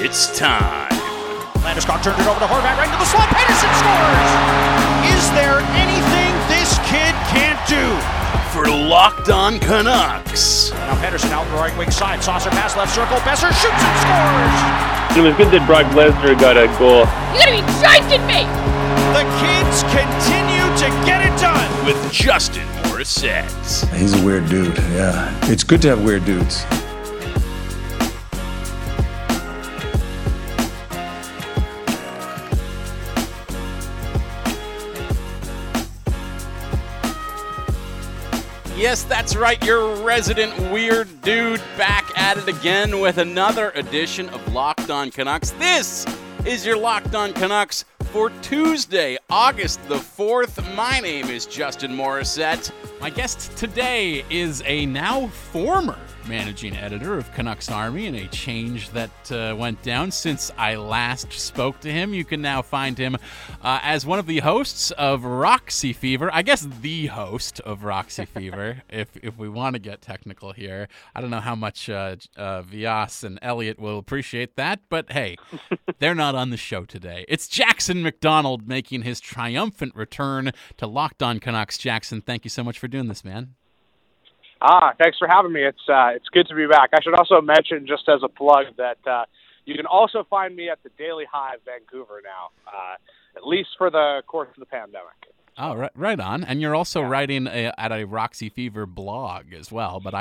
It's time. Landeskog turned it over to Horvath, right into the slot. Pettersson scores! Is there anything this kid can't do? For Locked On Canucks. Now Pettersson out the right wing side. Saucer pass left circle. Boeser shoots and scores! It was good that Brock Lesnar got a goal. You gotta be joking me! The kids continue to get it done. With Justin Morissette. He's a weird dude, yeah. It's good to have weird dudes. Yes, that's right, your resident weird dude back at it again with another edition of Locked On Canucks. This is your Locked On Canucks for Tuesday, August the 4th. My name is Justin Morissette. My guest today is a now former managing editor of Canucks Army, and a change that went down since I last spoke to him. You can now find him as one of the hosts of Roxy Fever. I guess the host of Roxy Fever, if we want to get technical here. I don't know how much Vyas and Elliott will appreciate that, but hey, they're not on the show today. It's Jackson McDonald making his triumphant return to Locked On Canucks. Jackson, thank you so much for doing this, man. Thanks for having me. It's good to be back. I should also mention, just as a plug, that you can also find me at the Daily Hive Vancouver now, at least for the course of the pandemic. Oh, right on. And you're also writing at a Roxy Fever blog as well. But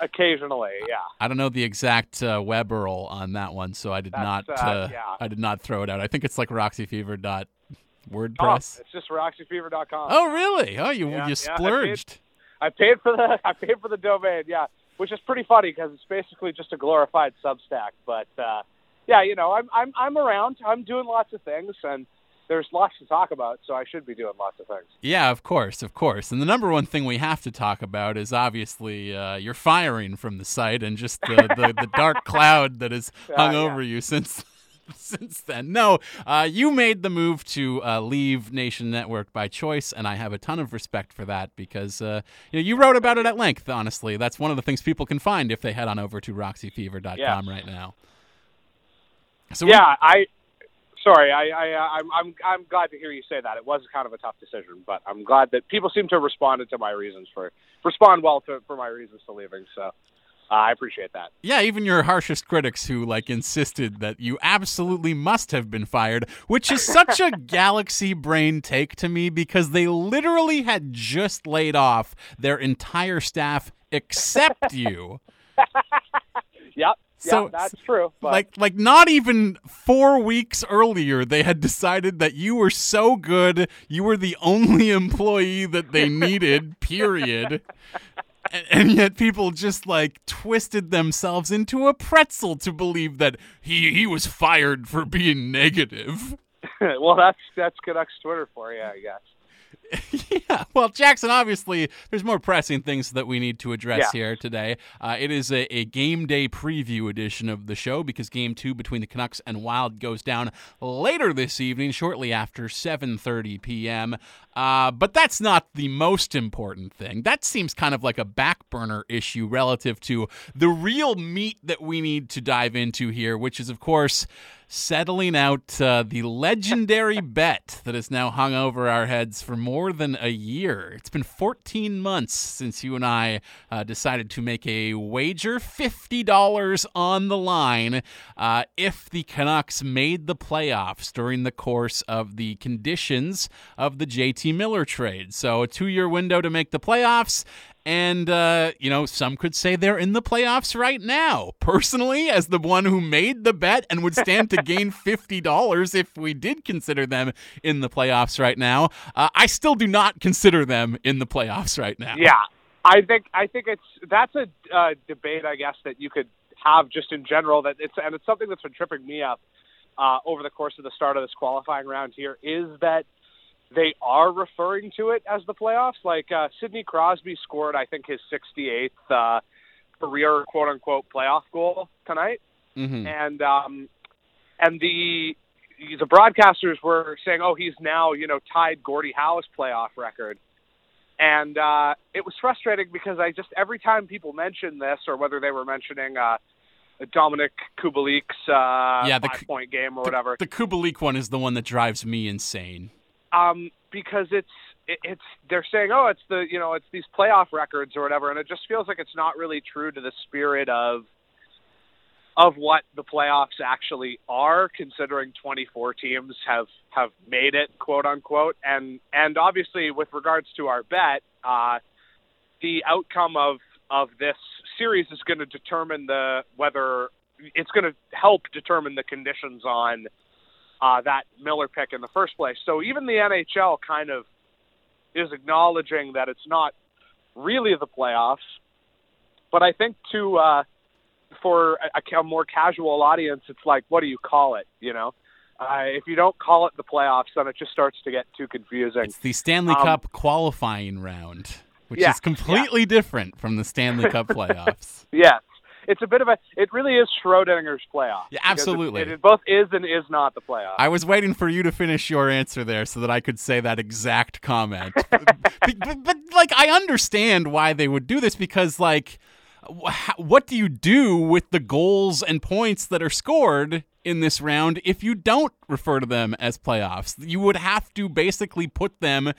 occasionally, yeah. I don't know the exact web URL on that one, so I did not throw it out. I think it's like roxyfever.wordpress. It's just roxyfever.com. Oh, really? Oh, you splurged. I paid for the domain, yeah, which is pretty funny because it's basically just a glorified Substack. But I'm around. I'm doing lots of things, and there's lots to talk about, so I should be doing lots of things. Yeah, of course. And the number one thing we have to talk about is obviously your firing from the site and just the dark cloud that has hung over you since then. No, you made the move to leave Nation Network by choice, and I have a ton of respect for that because you wrote about it at length, honestly. That's one of the things people can find if they head on over to roxyfever.com right now. So I'm glad to hear you say that. It was kind of a tough decision, but I'm glad that people seem to respond well to my reasons for leaving, so... I appreciate that. Yeah, even your harshest critics who insisted that you absolutely must have been fired, which is such a galaxy brain take to me because they literally had just laid off their entire staff except you. Yep. So, yeah, that's true. But... Like not even 4 weeks earlier, they had decided that you were so good, you were the only employee that they needed, period. And yet people just, twisted themselves into a pretzel to believe that he was fired for being negative. Well, that's Canucks Twitter for you, I guess. Yeah. Well, Jackson, obviously, there's more pressing things that we need to address here today. It is a game day preview edition of the show because Game 2 between the Canucks and Wild goes down later this evening, shortly after 7:30 p.m., but that's not the most important thing. That seems kind of like a back burner issue relative to the real meat that we need to dive into here, which is, of course, settling out the legendary bet that has now hung over our heads for more than a year. It's been 14 months since you and I decided to make a wager, $50 on the line, if the Canucks made the playoffs during the course of the conditions of the JT Miller trade. So a 2-year window to make the playoffs, and some could say they're in the playoffs right now. Personally, as the one who made the bet and would stand to gain $50 if we did consider them in the playoffs right now, I still do not consider them in the playoffs right now. Yeah, I think that's a debate, I guess, that you could have just in general. It's something that's been tripping me up over the course of the start of this qualifying round here is that they are referring to it as the playoffs. Sidney Crosby scored, I think, his 68th career quote-unquote playoff goal tonight. Mm-hmm. And the broadcasters were saying, oh, he's now, tied Gordie Howe's playoff record. And it was frustrating because every time people mentioned this, or whether they were mentioning Dominic Kubalik's 5-point game or whatever. The Kubalik one is the one that drives me insane. Because it's they're saying, oh, it's the, you know, it's these playoff records or whatever, and it just feels like it's not really true to the spirit of what the playoffs actually are, considering 24 teams have made it, quote unquote, and obviously with regards to our bet, the outcome of this series is going to determine whether it's going to help determine the conditions on that Miller pick in the first place. So even the NHL kind of is acknowledging that it's not really the playoffs, but I think for a more casual audience, it's like, what do you call it? You know, if you don't call it the playoffs, then it just starts to get too confusing. It's the Stanley Cup qualifying round, which is completely different from the Stanley Cup playoffs. Yes. It's a bit of it really is Schrodinger's playoff. Yeah, absolutely. It both is and is not the playoff. I was waiting for you to finish your answer there so that I could say that exact comment. but like, I understand why they would do this, because, like, what do you do with the goals and points that are scored in this round if you don't refer to them as playoffs? You would have to basically put them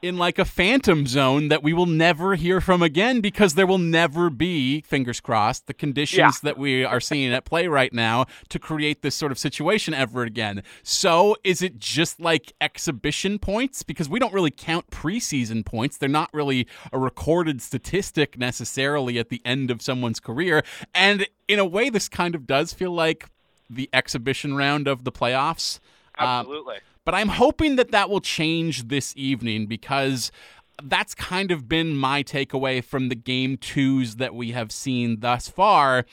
in like a phantom zone that we will never hear from again, because there will never be, fingers crossed, the conditions that we are seeing at play right now to create this sort of situation ever again. So is it just like exhibition points? Because we don't really count preseason points. They're not really a recorded statistic necessarily at the end of someone's career. And in a way, this kind of does feel like the exhibition round of the playoffs. Absolutely. But I'm hoping that will change this evening, because that's kind of been my takeaway from the game twos that we have seen thus far,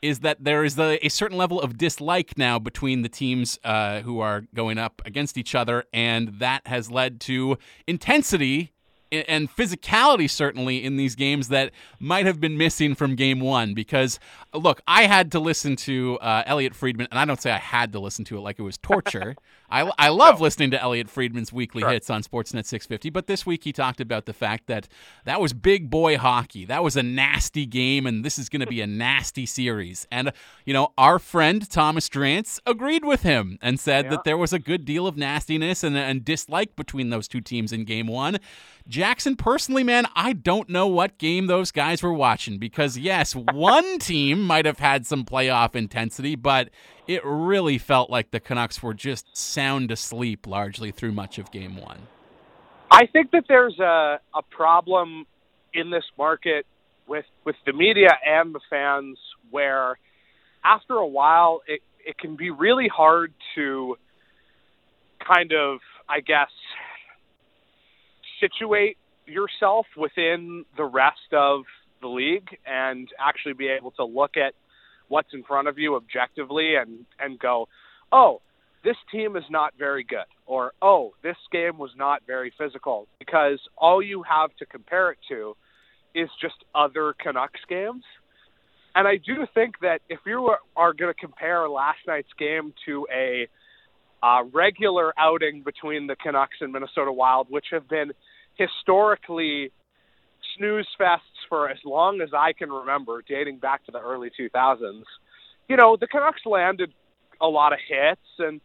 is that there is a certain level of dislike now between the teams who are going up against each other, and that has led to intensity and physicality, certainly, in these games that might have been missing from game one. Because, look, I had to listen to Elliott Friedman, and I don't say I had to listen to it like it was torture. I love listening to Elliott Friedman's weekly hits on Sportsnet 650, but this week he talked about the fact that was big boy hockey. That was a nasty game, and this is going to be a nasty series. And, you know, our friend Thomas Drance agreed with him and said that there was a good deal of nastiness and dislike between those two teams in game one. Jackson, personally, man, I don't know what game those guys were watching, because, yes, one team might have had some playoff intensity, but it really felt like the Canucks were just sound asleep largely through much of game one. I think that there's a problem in this market with the media and the fans, where after a while it can be really hard to kind of, I guess, situate yourself within the rest of the league and actually be able to look at what's in front of you objectively and go, oh, this team is not very good, or, oh, this game was not very physical, because all you have to compare it to is just other Canucks games. And I do think that if you are going to compare last night's game to a regular outing between the Canucks and Minnesota Wild, which have been historically snooze fests for as long as I can remember, dating back to the early 2000s. You know, the Canucks landed a lot of hits, and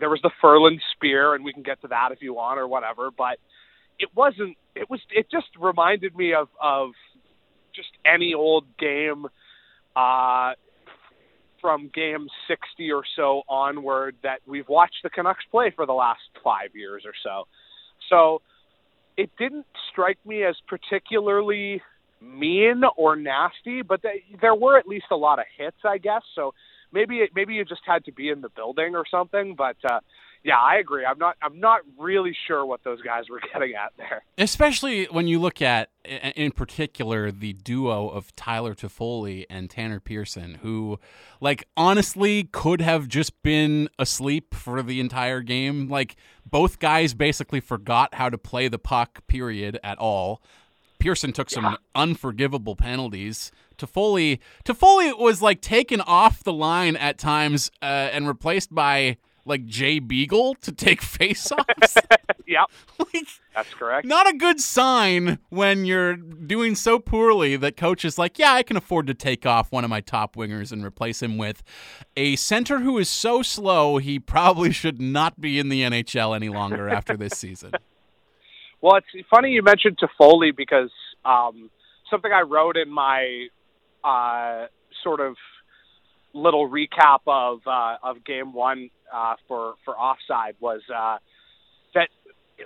there was the Ferland spear, and we can get to that if you want or whatever, but it just reminded me of just any old game from game 60 or so onward that we've watched the Canucks play for the last 5 years or so. So it didn't strike me as particularly mean or nasty, but there were at least a lot of hits, I guess. So maybe you just had to be in the building or something. But yeah, I agree. I'm not really sure what those guys were getting at there. Especially when you look at, in particular, the duo of Tyler Toffoli and Tanner Pearson, who, like, honestly could have just been asleep for the entire game. Like, both guys basically forgot how to play the puck, period, at all. Pearson took some unforgivable penalties. Toffoli was, like, taken off the line at times and replaced by like Jay Beagle to take faceoffs. Yep, like, that's correct. Not a good sign when you're doing so poorly that coach is like, yeah, I can afford to take off one of my top wingers and replace him with a center who is so slow he probably should not be in the NHL any longer after this season. Well, it's funny you mentioned Toffoli because something I wrote in my sort of little recap of Game 1 for Offside was that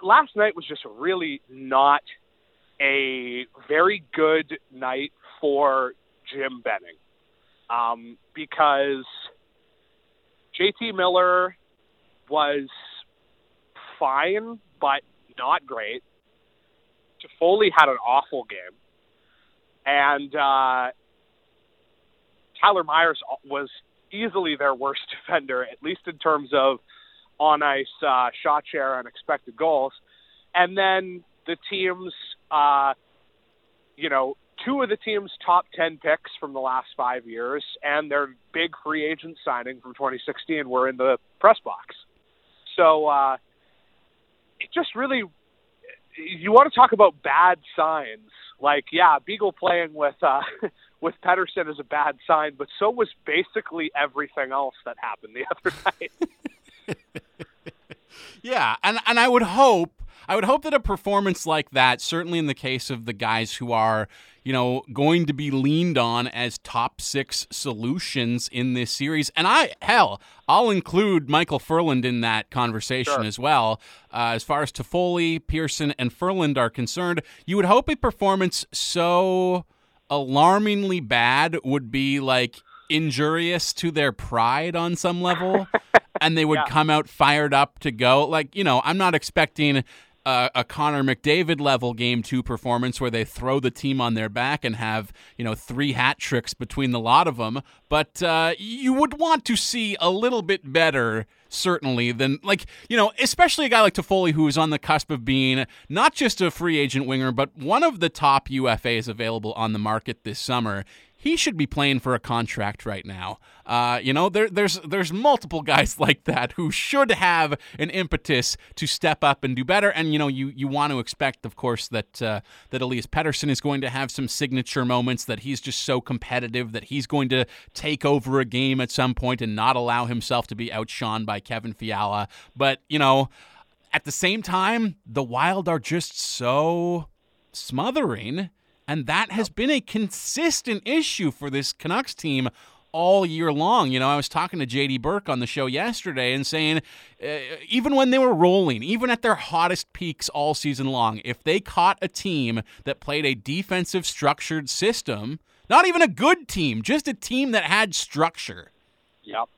last night was just really not a very good night for Jim Benning because JT Miller was fine but not great. Toffoli had an awful game. And Tyler Myers was easily their worst defender, at least in terms of on-ice shot share and expected goals. And then the team's, two of the team's top 10 picks from the last 5 years and their big free agent signing from 2016 were in the press box. So it just really, you want to talk about bad signs. Like, yeah, Beagle playing with Pettersson is a bad sign, but so was basically everything else that happened the other night. Yeah, and I would hope that a performance like that, certainly in the case of the guys who are, going to be leaned on as top six solutions in this series. And I'll include Michael Ferland in that conversation as well. As far as Toffoli, Pearson, and Ferland are concerned, you would hope a performance so alarmingly bad would be like injurious to their pride on some level. And they would come out fired up to go. Like, I'm not expecting a Connor McDavid level game 2 performance where they throw the team on their back and have, 3 hat tricks between the lot of them. But you would want to see a little bit better, certainly, than especially a guy like Toffoli who is on the cusp of being not just a free agent winger, but one of the top UFAs available on the market this summer. He should be playing for a contract right now. There's multiple guys like that who should have an impetus to step up and do better. And you want to expect, of course, that Elias Pettersson is going to have some signature moments. That he's just so competitive that he's going to take over a game at some point and not allow himself to be outshone by Kevin Fiala. But at the same time, the Wild are just so smothering. And that has been a consistent issue for this Canucks team all year long. I was talking to JD Burke on the show yesterday and saying, even when they were rolling, even at their hottest peaks all season long, if they caught a team that played a defensive structured system, not even a good team, just a team that had structure,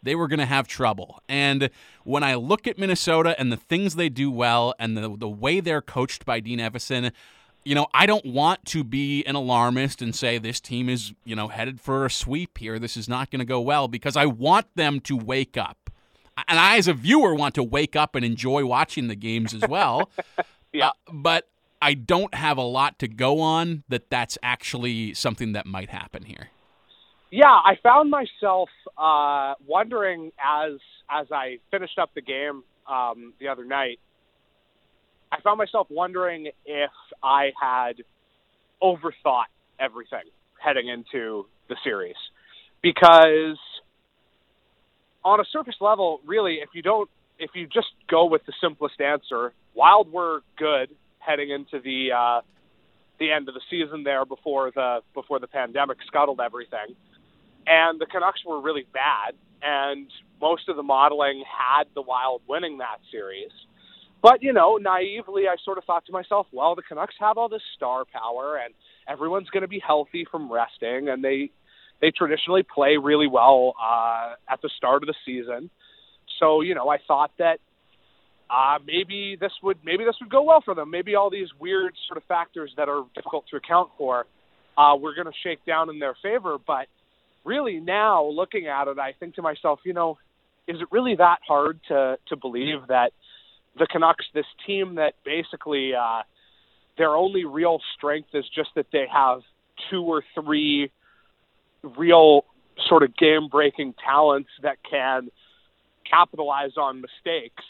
they were going to have trouble. And when I look at Minnesota and the things they do well and the way they're coached by Dean Evason, I don't want to be an alarmist and say this team is, headed for a sweep here. This is not going to go well because I want them to wake up. And I, as a viewer, want to wake up and enjoy watching the games as well. But I don't have a lot to go on that's actually something that might happen here. Yeah, I found myself wondering as I finished up the game the other night, I found myself wondering if I had overthought everything heading into the series. Because on a surface level, really, if you just go with the simplest answer, Wild were good heading into the end of the season there before the pandemic scuttled everything. And the Canucks were really bad, and most of the modeling had the Wild winning that series. But, naively, I sort of thought to myself, well, the Canucks have all this star power and everyone's going to be healthy from resting. And they traditionally play really well at the start of the season. So, I thought that maybe this would go well for them. Maybe all these weird sort of factors that are difficult to account for were going to shake down in their favor. But really now looking at it, I think to myself, is it really that hard to believe that the Canucks, this team that basically their only real strength is just that they have 2 or 3 real sort of game-breaking talents that can capitalize on mistakes,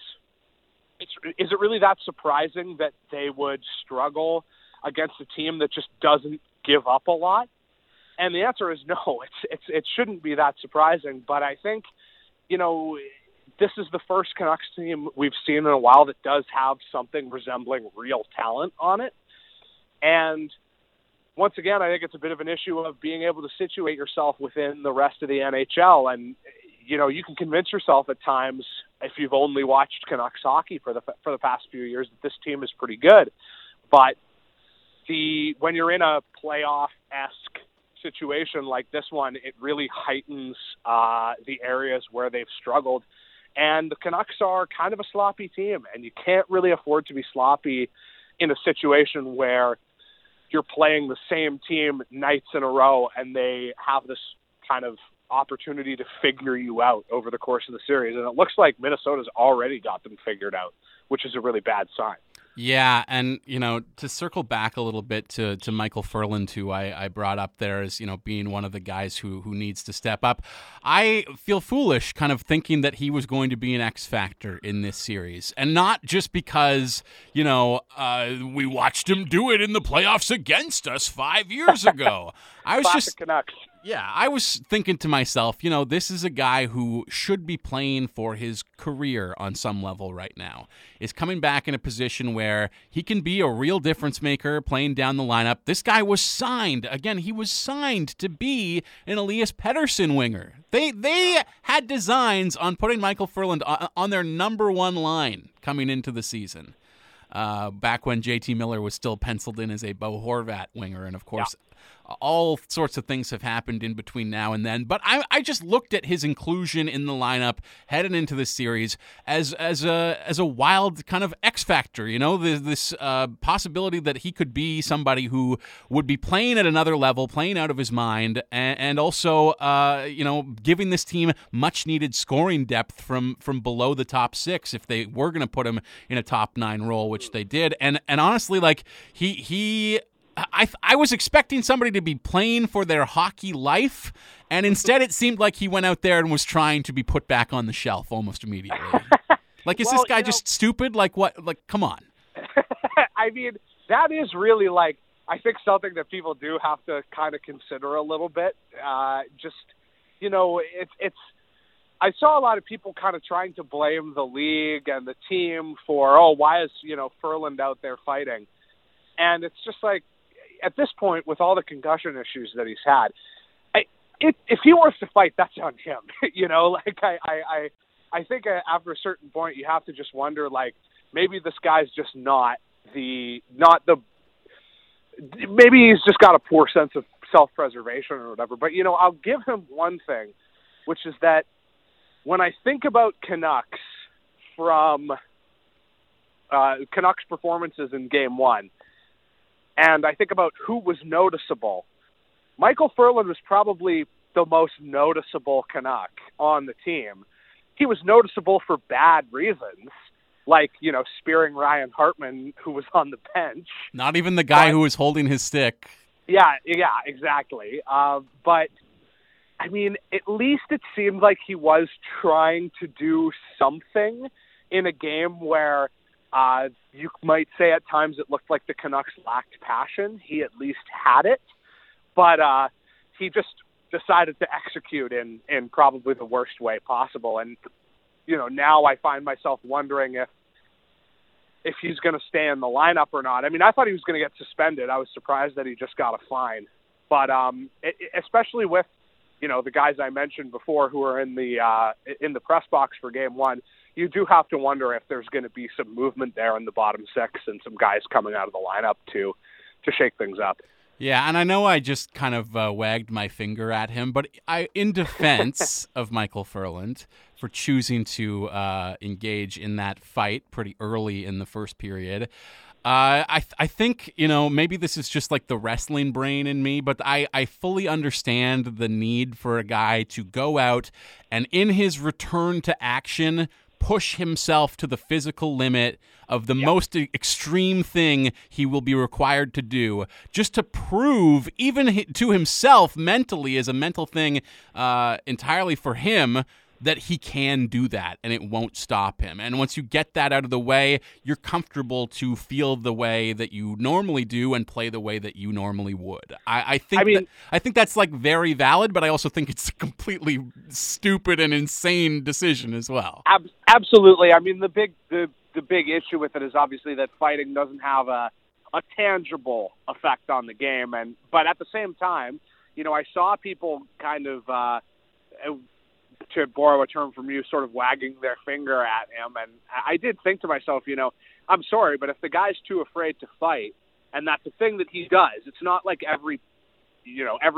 is it really that surprising that they would struggle against a team that just doesn't give up a lot? And the answer is no, it shouldn't be that surprising. But I think, you know, this is the first Canucks team we've seen in a while that does have something resembling real talent on it. And once again, I think it's a bit of an issue of being able to situate yourself within the rest of the NHL. And, you know, you can convince yourself at times, if you've only watched Canucks hockey for the past few years, that this team is pretty good. But when you're in a playoff-esque situation like this one, it really heightens the areas where they've struggled. And the Canucks are kind of a sloppy team, and you can't really afford to be sloppy in a situation where you're playing the same team nights in a row and they have this kind of opportunity to figure you out over the course of the series. And it looks like Minnesota's already got them figured out, which is a really bad sign. Yeah, and, you know, to circle back a little bit to Michael Ferland, who I brought up there as, you know, being one of the guys who needs to step up, I feel foolish kind of thinking that he was going to be an X factor in this series. And not just because, you know, we watched him do it in the playoffs against us 5 years ago. I was just... Canucks. Yeah, I was thinking to myself, you know, this is a guy who should be playing for his career on some level right now. Is coming back in a position where he can be a real difference maker playing down the lineup. This guy was signed. Again, he was signed to be an Elias Pettersson winger. They had designs on putting Michael Ferland on their number one line coming into the season. Back when JT Miller was still penciled in as a Horvath winger. And, of course, all sorts of things have happened in between now and then. But I just looked at his inclusion in the lineup headed into this series as a wild kind of X factor. You know, this possibility that he could be somebody who would be playing at another level, playing out of his mind, and also, you know, giving this team much-needed scoring depth from below the top six if they were going to put him in a top-nine role, which they did. And honestly, like, I was expecting somebody to be playing for their hockey life, and instead it seemed like he went out there and was trying to be put back on the shelf almost immediately. Like, is this guy just stupid? Like, what? Like, come on. I mean, that is really, like, I think something that people do have to kind of consider a little bit. Just, you know, it's I saw a lot of people kind of trying to blame the league and the team for, why is, you know, Ferland out there fighting? And it's just like, at this point, with all the concussion issues that he's had, if he wants to fight, that's on him. You know, like I think after a certain point, you have to just wonder, like, maybe this guy's just maybe he's just got a poor sense of self-preservation or whatever. But, you know, I'll give him one thing, which is that when I think about Canucks from Canucks performances in Game 1, and I think about who was noticeable, Michael Ferland was probably the most noticeable Canuck on the team. He was noticeable for bad reasons, like, you know, spearing Ryan Hartman, who was on the bench. Not even the guy who was holding his stick. Yeah, exactly. But, I mean, at least it seemed like he was trying to do something in a game where you might say at times it looked like the Canucks lacked passion. He at least had it, but he just decided to execute in probably the worst way possible. And, you know, now I find myself wondering if he's going to stay in the lineup or not. I mean, I thought he was going to get suspended. I was surprised that he just got a fine. But especially with, you know, the guys I mentioned before who are in the press box for Game 1, you do have to wonder if there's going to be some movement there in the bottom six and some guys coming out of the lineup to shake things up. Yeah, and I know I just kind of wagged my finger at him, but in defense of Michael Ferland for choosing to engage in that fight pretty early in the first period, I think, you know, maybe this is just like the wrestling brain in me, but I fully understand the need for a guy to go out and in his return to action push himself to the physical limit of the most extreme thing he will be required to do, just to prove even to himself mentally, as a mental thing entirely for him, that he can do that and it won't stop him. And once you get that out of the way, you're comfortable to feel the way that you normally do and play the way that you normally would. I think that's like very valid, but I also think it's a completely stupid and insane decision as well. Absolutely. I mean, the big issue with it is obviously that fighting doesn't have a tangible effect on the game. But at the same time, you know, I saw people kind of, to borrow a term from you, sort of wagging their finger at him. And I did think to myself, you know, I'm sorry, but if the guy's too afraid to fight, and that's the thing that he does, it's not like every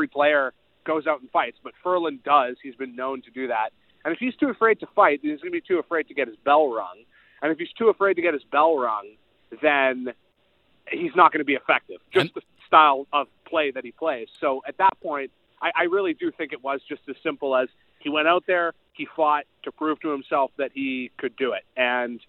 player goes out and fights, but Ferland does. He's been known to do that. And if he's too afraid to fight, then he's going to be too afraid to get his bell rung. And if he's too afraid to get his bell rung, then he's not going to be effective. Just the style of play that he plays. So at that point, I really do think it was just as simple as he went out there, he fought to prove to himself that he could do it. And,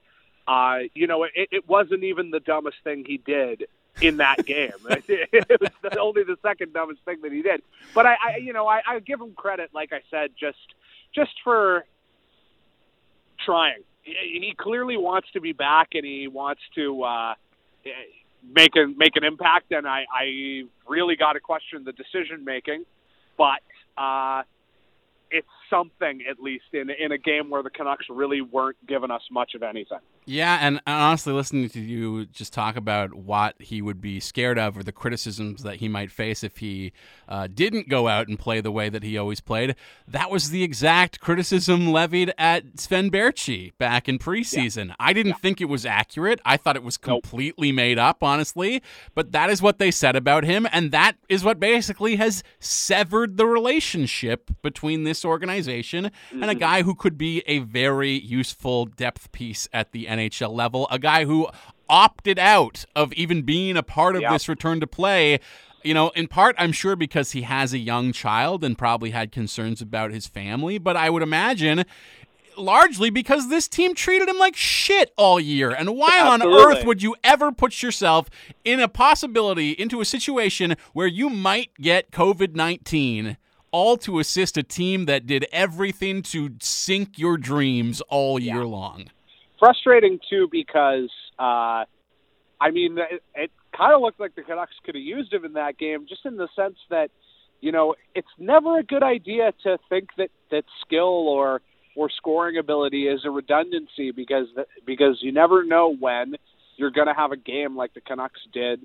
you know, it wasn't even the dumbest thing he did in that game. It was only the second dumbest thing that he did. But, I give him credit, like I said, just for trying. He clearly wants to be back and he wants to make an impact. And I really got to question the decision-making. But it's something, at least, in a game where the Canucks really weren't giving us much of anything. Yeah, and honestly, listening to you just talk about what he would be scared of or the criticisms that he might face if he didn't go out and play the way that he always played, that was the exact criticism levied at Sven Berchi back in preseason. Yeah. I didn't think it was accurate. I thought it was completely made up, honestly. But that is what they said about him, and that is what basically has severed the relationship between this organization and a guy who could be a very useful depth piece at the NHL level, a guy who opted out of even being a part of this return to play, you know, in part, I'm sure, because he has a young child and probably had concerns about his family, but I would imagine largely because this team treated him like shit all year. And why on earth would you ever put yourself in a possibility, into a situation where you might get COVID-19, all to assist a team that did everything to sink your dreams all year long? Frustrating, too, because, it kind of looked like the Canucks could have used him in that game, just in the sense that, you know, it's never a good idea to think that skill or scoring ability is a redundancy because you never know when you're going to have a game like the Canucks did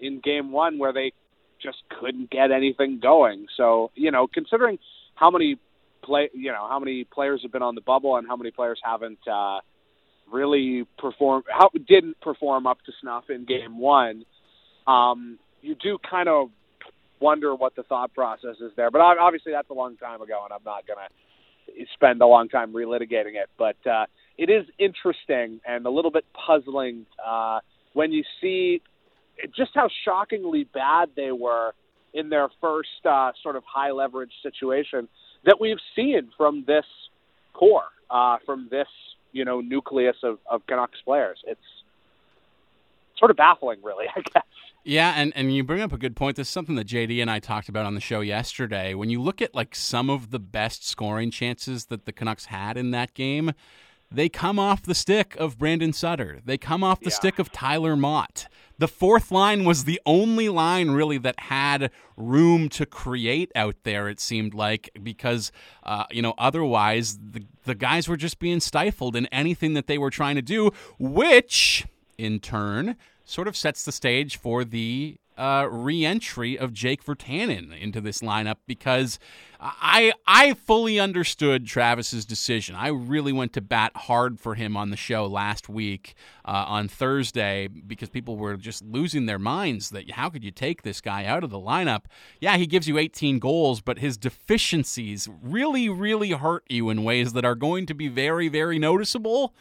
in Game 1 where they just couldn't get anything going. So, you know, considering how many players have been on the bubble and how many players haven't really perform, how didn't perform up to snuff in Game 1. You do kind of wonder what the thought process is there, but obviously that's a long time ago, and I'm not going to spend a long time relitigating it. But it is interesting and a little bit puzzling when you see just how shockingly bad they were in their first sort of high leverage situation that we've seen from this core, from this, you know, nucleus of Canucks players. It's sort of baffling, really, I guess. Yeah, and you bring up a good point. This is something that JD and I talked about on the show yesterday. When you look at, like, some of the best scoring chances that the Canucks had in that game, they come off the stick of Brandon Sutter. They come off the stick of Tyler Mott. The fourth line was the only line, really, that had room to create out there, it seemed like, because, otherwise the guys were just being stifled in anything that they were trying to do, which, in turn, sort of sets the stage for the re-entry of Jake Virtanen into this lineup, because I fully understood Travis's decision. I really went to bat hard for him on the show last week on Thursday, because people were just losing their minds that how could you take this guy out of the lineup? Yeah, he gives you 18 goals, but his deficiencies really, really hurt you in ways that are going to be very, very noticeable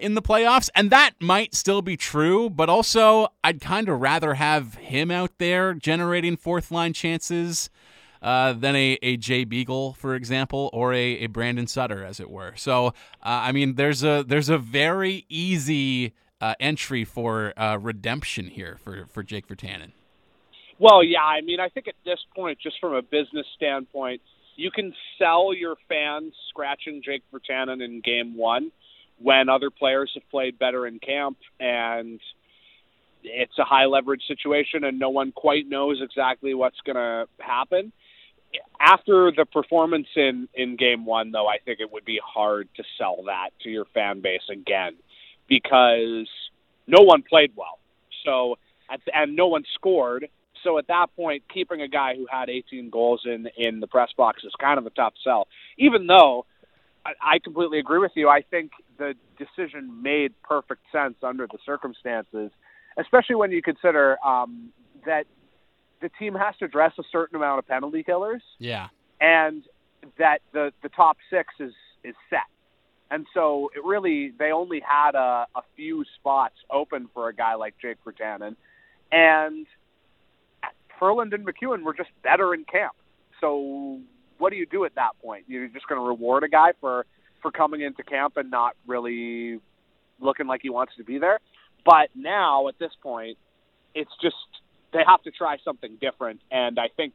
in the playoffs. And that might still be true, but also I'd kind of rather have him out there generating fourth line chances than a Jay Beagle, for example, or a Brandon Sutter, as it were. So, there's a very easy entry for redemption here for Jake Virtanen. Well, yeah, I mean, I think at this point, just from a business standpoint, you can sell your fans scratching Jake Virtanen in game one when other players have played better in camp, and it's a high leverage situation and no one quite knows exactly what's going to happen. After the performance in game one, though, I think it would be hard to sell that to your fan base again because no one played well. So and no one scored. So at that point, keeping a guy who had 18 goals in the press box is kind of a tough sell. Even though I completely agree with you, I think the decision made perfect sense under the circumstances, especially when you consider that the team has to address a certain amount of penalty killers. Yeah. And that the top six is set. And so it really, they only had a few spots open for a guy like Jake Virtanen. And Ferland and McEwen were just better in camp. So what do you do at that point? You're just going to reward a guy for coming into camp and not really looking like he wants to be there? But now at this point, it's just, they have to try something different, and I think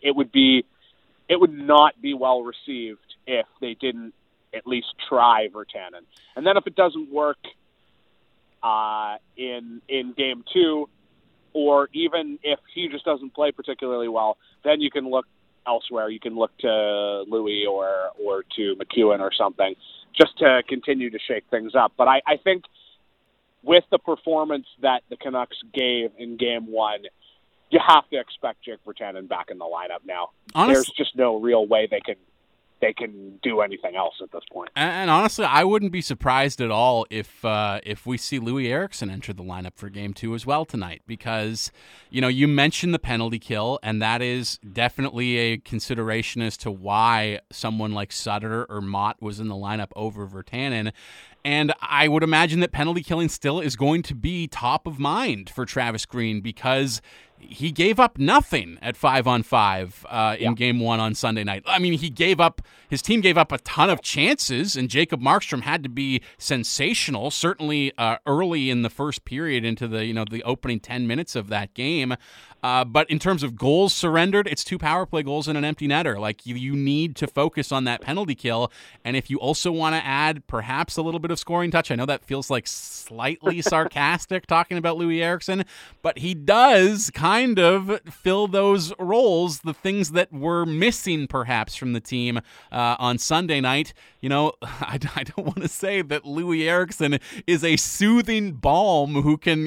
it would not be well received if they didn't at least try Virtanen. And then if it doesn't work in game two, or even if he just doesn't play particularly well, then you can look elsewhere. You can look to Loui or to McEwen or something just to continue to shake things up. But I think with the performance that the Canucks gave in game one, you have to expect Jake Virtanen back in the lineup now. Honestly, there's just no real way they can do anything else at this point. And honestly, I wouldn't be surprised at all if we see Loui Eriksson enter the lineup for game two as well tonight, because, you know, you mentioned the penalty kill, and that is definitely a consideration as to why someone like Sutter or Mott was in the lineup over Virtanen. And I would imagine that penalty killing still is going to be top of mind for Travis Green because he gave up nothing at 5-on-5 in game one on Sunday night. I mean, his team gave up a ton of chances, and Jacob Markstrom had to be sensational, certainly early in the first period into the opening 10 minutes of that game. But in terms of goals surrendered, it's 2 power play goals and an empty netter. Like, you need to focus on that penalty kill. And if you also want to add perhaps a little bit of scoring touch, I know that feels like slightly sarcastic talking about Loui Eriksson, but he does kind of fill those roles, the things that were missing perhaps from the team on Sunday night. You know, I don't want to say that Loui Eriksson is a soothing balm who can,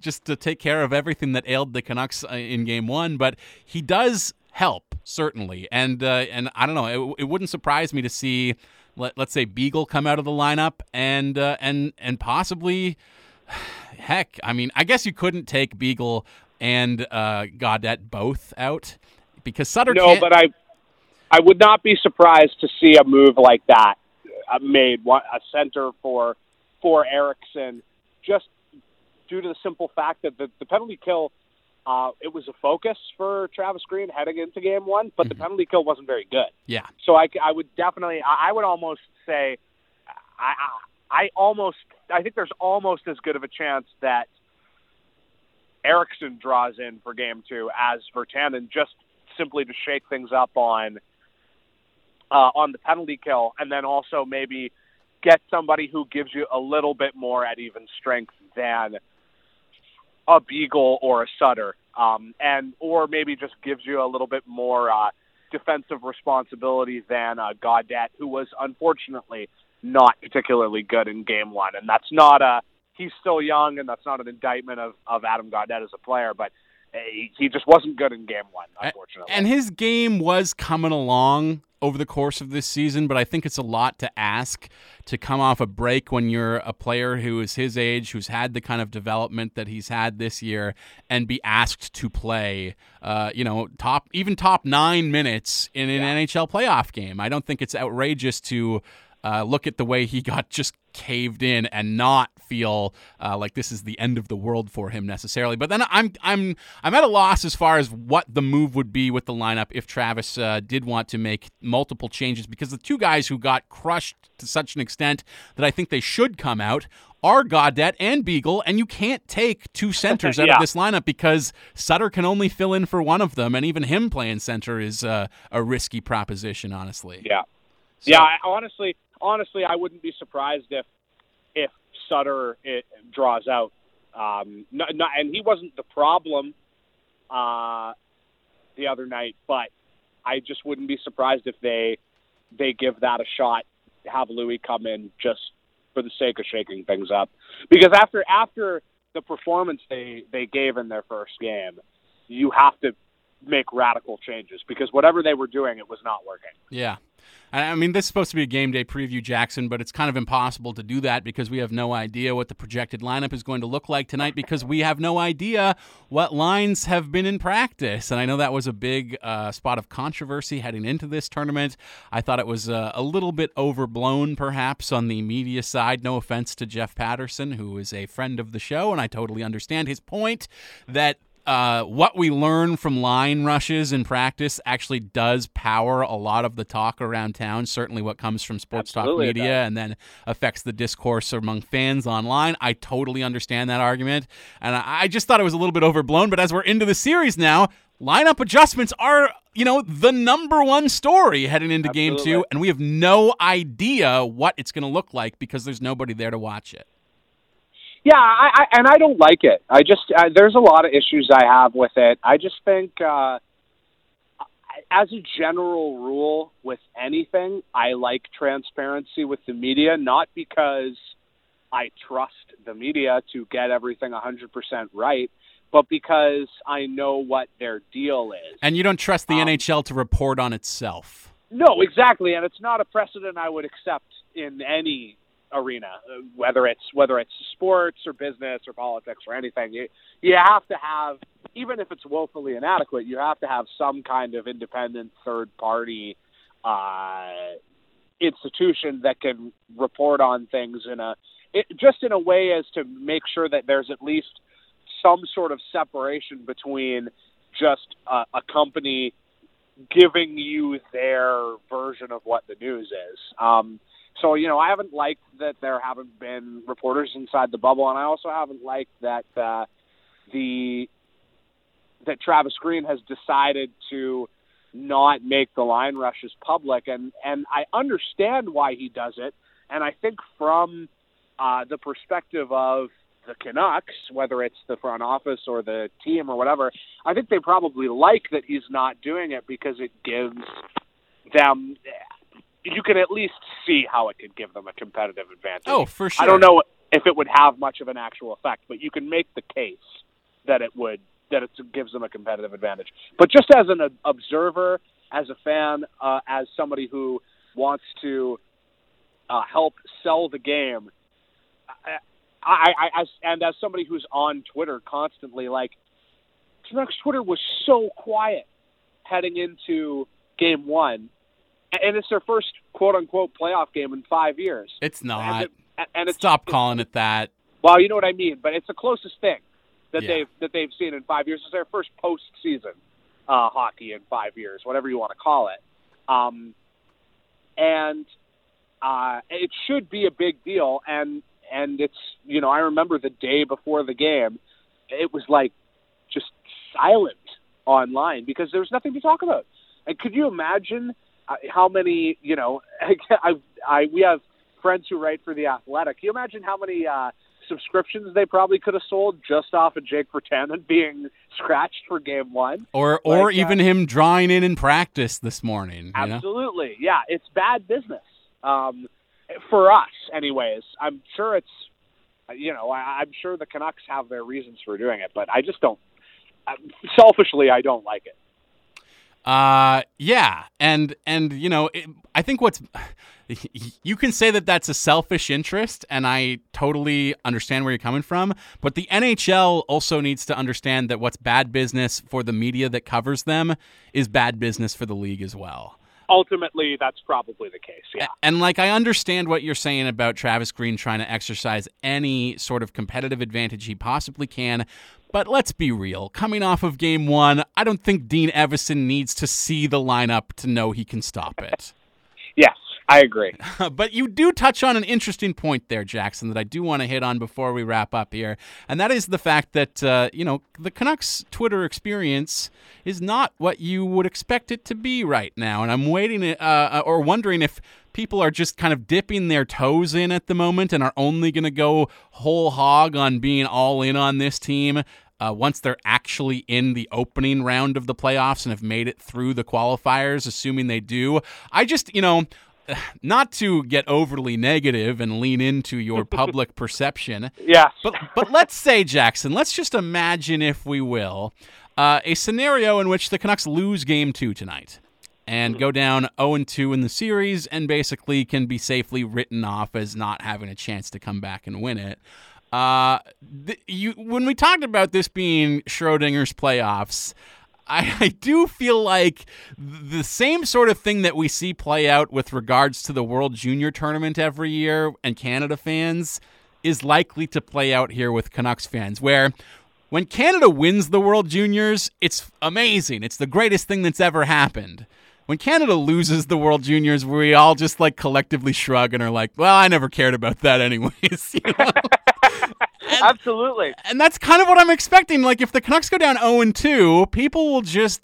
just to take care of everything that ailed the Canucks in game one, but he does help, certainly. And I don't know, it wouldn't surprise me to see, let's say, Beagle come out of the lineup and possibly, heck, I mean, I guess you couldn't take Beagle and Gaudette both out because Sutter can't. No, but I would not be surprised to see a move like that made, a center for Eriksson, just due to the simple fact that the penalty kill, it was a focus for Travis Green heading into game one, but the penalty kill wasn't very good. Yeah. So I think there's almost as good of a chance that Eriksson draws in for game two as Virtanen, just simply to shake things up on the penalty kill, and then also maybe get somebody who gives you a little bit more at even strength than a Beagle or a Sutter, or maybe just gives you a little bit more defensive responsibility than Gaudette, who was unfortunately not particularly good in game one. And that's not he's still young, and that's not an indictment of Adam Gaudette as a player, but he just wasn't good in game one, unfortunately. And his game was coming along over the course of this season, but I think it's a lot to ask to come off a break when you're a player who is his age, who's had the kind of development that he's had this year, and be asked to play, top 9 minutes in an NHL playoff game. I don't think it's outrageous to look at the way he got just caved in and not feel like this is the end of the world for him necessarily. But then I'm at a loss as far as what the move would be with the lineup if Travis did want to make multiple changes, because the two guys who got crushed to such an extent that I think they should come out are Gaudette and Beagle, and you can't take two centers out of this lineup because Sutter can only fill in for one of them, and even him playing center is a risky proposition, honestly. Yeah. So. Yeah, honestly, I wouldn't be surprised if Sutter draws out. And he wasn't the problem the other night, but I just wouldn't be surprised if they give that a shot, have Loui come in just for the sake of shaking things up. Because after the performance they gave in their first game, you have to make radical changes because whatever they were doing, it was not working. Yeah. I mean, this is supposed to be a game day preview, Jackson, but it's kind of impossible to do that because we have no idea what the projected lineup is going to look like tonight because we have no idea what lines have been in practice. And I know that was a big spot of controversy heading into this tournament. I thought it was a little bit overblown, perhaps, on the media side. No offense to Jeff Patterson, who is a friend of the show, and I totally understand his point that what we learn from line rushes in practice actually does power a lot of the talk around town, certainly what comes from sports talk media, and then affects the discourse among fans online. I totally understand that argument, and I just thought it was a little bit overblown, but as we're into the series now, lineup adjustments are, the number one story heading into Game 2, and we have no idea what it's going to look like because there's nobody there to watch it. Yeah, and I don't like it. There's a lot of issues I have with it. I just think, as a general rule with anything, I like transparency with the media, not because I trust the media to get everything 100% right, but because I know what their deal is. And you don't trust the NHL to report on itself. No, exactly, and it's not a precedent I would accept in any arena, whether it's sports or business or politics or anything. You have to have, even if it's woefully inadequate, you have to have some kind of independent third party institution that can report on things in a way as to make sure that there's at least some sort of separation between just a company giving you their version of what the news is. So, I haven't liked that there haven't been reporters inside the bubble, and I also haven't liked that that Travis Green has decided to not make the line rushes public. And I understand why he does it, and I think from the perspective of the Canucks, whether it's the front office or the team or whatever, I think they probably like that he's not doing it because it gives them... You can at least see how it could give them a competitive advantage. Oh, for sure. I don't know if it would have much of an actual effect, but you can make the case that it gives them a competitive advantage. But just as an observer, as a fan, as somebody who wants to help sell the game, and as somebody who's on Twitter constantly, like, Canucks Twitter was so quiet heading into Game 1. And it's their first quote-unquote playoff game in 5 years. It's not. Stop calling it that. Well, you know what I mean, but it's the closest thing that they've seen in 5 years. It's their first postseason hockey in 5 years, whatever you want to call it. And it should be a big deal. And it's, I remember the day before the game, it was like just silent online because there was nothing to talk about. And could you imagine... how many, we have friends who write for The Athletic. Can you imagine how many subscriptions they probably could have sold just off of Jake Virtanen being scratched for Game 1? Or like, even him drawing in practice this morning. Absolutely, yeah. It's bad business. For us, anyways. I'm sure it's, I'm sure the Canucks have their reasons for doing it, but I just don't, selfishly, I don't like it. I think you can say that that's a selfish interest, and I totally understand where you're coming from, but the NHL also needs to understand that what's bad business for the media that covers them is bad business for the league as well. ultimately, that's probably the case, yeah. And, like, I understand what you're saying about Travis Green trying to exercise any sort of competitive advantage he possibly can, but let's be real. Coming off of Game 1, I don't think Dean Evason needs to see the lineup to know he can stop it. Yes, I agree. But you do touch on an interesting point there, Jackson, that I do want to hit on before we wrap up here, and that is the fact that, the Canucks Twitter experience is not what you would expect it to be right now, and I'm wondering if people are just kind of dipping their toes in at the moment and are only going to go whole hog on being all in on this team once they're actually in the opening round of the playoffs and have made it through the qualifiers, assuming they do. I just, not to get overly negative and lean into your public perception. Yeah. But let's say, Jackson, let's just imagine, if we will, a scenario in which the Canucks lose Game 2 tonight and go down 0-2 in the series and basically can be safely written off as not having a chance to come back and win it. When we talked about this being Schrodinger's playoffs, I do feel like the same sort of thing that we see play out with regards to the World Junior Tournament every year and Canada fans is likely to play out here with Canucks fans, where when Canada wins the World Juniors, it's amazing. It's the greatest thing that's ever happened. When Canada loses the World Juniors, we all just like collectively shrug and are like, well, I never cared about that anyways. You know? Absolutely. And that's kind of what I'm expecting. Like, if the Canucks go down 0-2, people will just,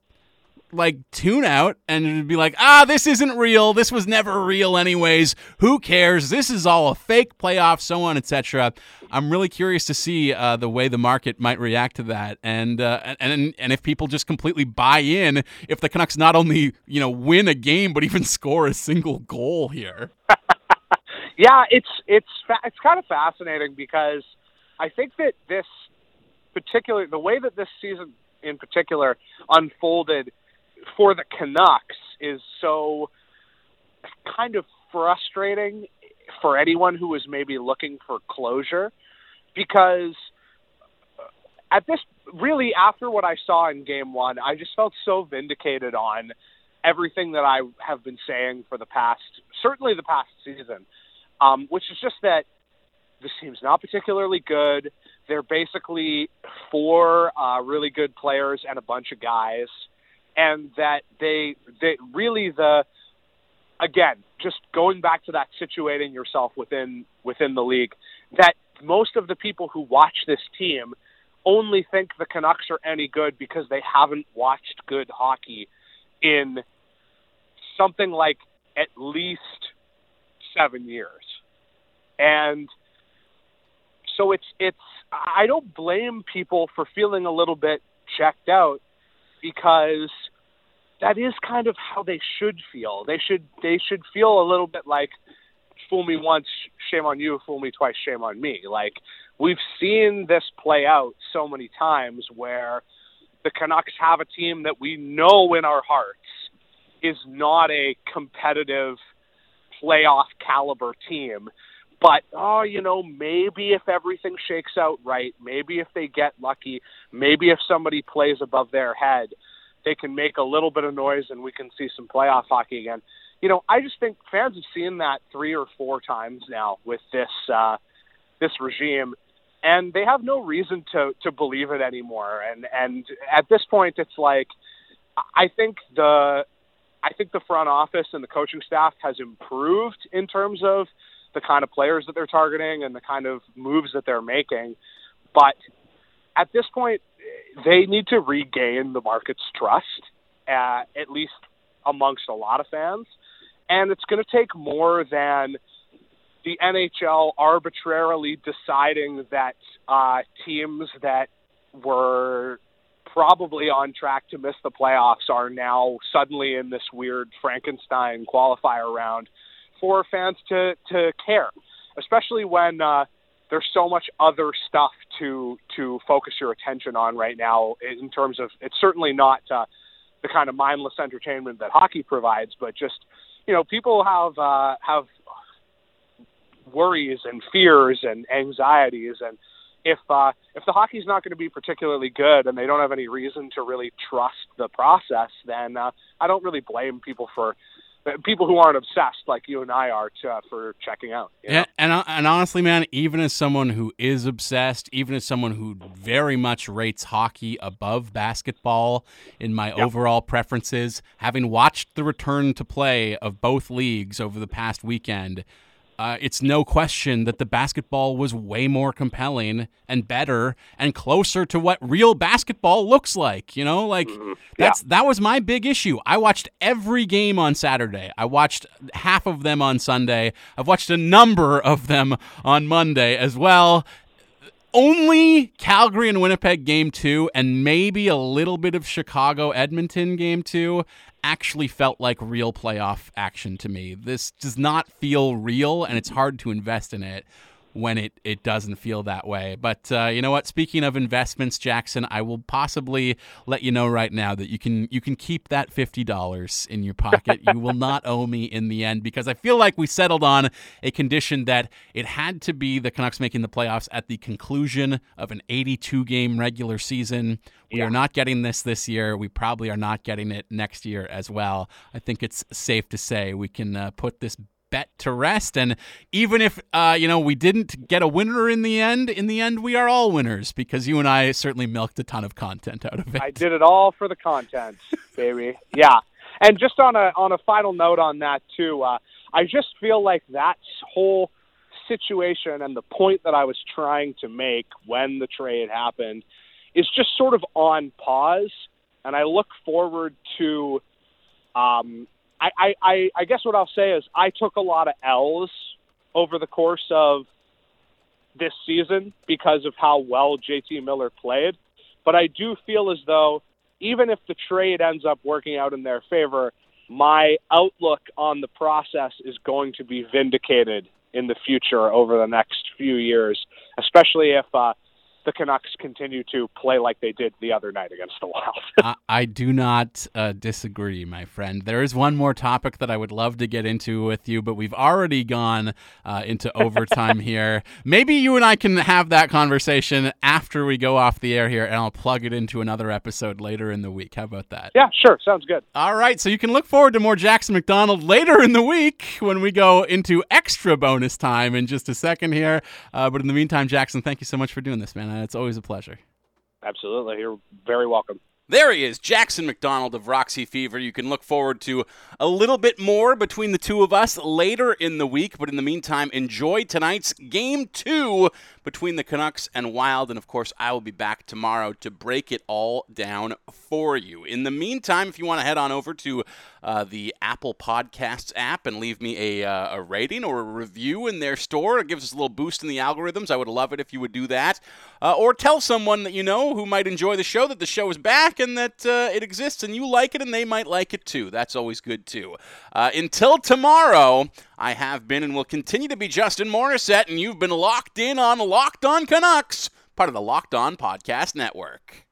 like, tune out and be like, this isn't real. This was never real anyways. Who cares? This is all a fake playoff, so on, etc. I'm really curious to see the way the market might react to that, and if people just completely buy in if the Canucks not only, win a game but even score a single goal here. Yeah, it's kind of fascinating because I think that the way that this season in particular unfolded for the Canucks is so kind of frustrating for anyone who is maybe looking for closure, because after what I saw in Game 1, I just felt so vindicated on everything that I have been saying for the past season, which is just that this team's not particularly good. They're basically four really good players and a bunch of guys, and that they really just going back to that situating yourself within the league, that most of the people who watch this team only think the Canucks are any good because they haven't watched good hockey in something like at least 7 years. And so it's I don't blame people for feeling a little bit checked out, because that is kind of how they should feel. They should feel a little bit like, fool me once, shame on you, fool me twice, shame on me. Like, we've seen this play out so many times where the Canucks have a team that we know in our hearts is not a competitive playoff caliber team. But, maybe if everything shakes out right, maybe if they get lucky, maybe if somebody plays above their head, they can make a little bit of noise and we can see some playoff hockey again. I just think fans have seen that 3 or 4 times now with this regime, and they have no reason to believe it anymore. And at this point, it's like, I think the front office and the coaching staff has improved in terms of the kind of players that they're targeting and the kind of moves that they're making. But at this point, they need to regain the market's trust, at least amongst a lot of fans. And it's going to take more than the NHL arbitrarily deciding that teams that were probably on track to miss the playoffs are now suddenly in this weird Frankenstein qualifier round for fans to care, especially when there's so much other stuff to focus your attention on right now, in terms of, it's certainly not the kind of mindless entertainment that hockey provides, but just, people have worries and fears and anxieties. And if the hockey's not going to be particularly good and they don't have any reason to really trust the process, then I don't really blame people for people who aren't obsessed like you and I are for checking out. Yeah, and honestly, man, even as someone who is obsessed, even as someone who very much rates hockey above basketball in my overall preferences, having watched the return to play of both leagues over the past weekend, it's no question that the basketball was way more compelling and better and closer to what real basketball looks like. You know, like that was my big issue. I watched every game on Saturday. I watched half of them on Sunday. I've watched a number of them on Monday as well. Only Calgary and Winnipeg game 2 and maybe a little bit of Chicago-Edmonton game 2 actually felt like real playoff action to me. This does not feel real, and it's hard to invest in it when it doesn't feel that way. But you know what? Speaking of investments, Jackson, I will possibly let you know right now that you can keep that $50 in your pocket. You will not owe me in the end, because I feel like we settled on a condition that it had to be the Canucks making the playoffs at the conclusion of an 82-game regular season. We are not getting this year. We probably are not getting it next year as well. I think it's safe to say we can put this bet to rest, and even if we didn't get a winner in the end we are all winners, because you and I certainly milked a ton of content out of it. I did it all for the content, baby. Yeah, and just on a final note on that too, I just feel like that whole situation and the point that I was trying to make when the trade happened is just sort of on pause, and I look forward to I guess what I'll say is I took a lot of L's over the course of this season because of how well JT Miller played. But I do feel as though even if the trade ends up working out in their favor, my outlook on the process is going to be vindicated in the future over the next few years, especially if the Canucks continue to play like they did the other night against the Wild. I do not disagree, my friend. There is one more topic that I would love to get into with you, but we've already gone into overtime here. Maybe you and I can have that conversation after we go off the air here, and I'll plug it into another episode later in the week. How about that? Yeah, sure. Sounds good. All right, so you can look forward to more Jackson McDonald later in the week when we go into extra bonus time in just a second here. But in the meantime, Jackson, thank you so much for doing this, man. It's always a pleasure. Absolutely. You're very welcome. There he is, Jackson McDonald of Roxy Fever. You can look forward to a little bit more between the two of us later in the week. But in the meantime, enjoy tonight's Game 2 between the Canucks and Wild. And, of course, I will be back tomorrow to break it all down for you. In the meantime, if you want to head on over to the Apple Podcasts app and leave me a rating or a review in their store, it gives us a little boost in the algorithms. I would love it if you would do that. Or tell someone that you know who might enjoy the show that the show is back and that it exists and you like it and they might like it too. That's always good too. Until tomorrow, I have been and will continue to be Justin Morissette, and you've been locked in on Locked On Canucks, part of the Locked On Podcast Network.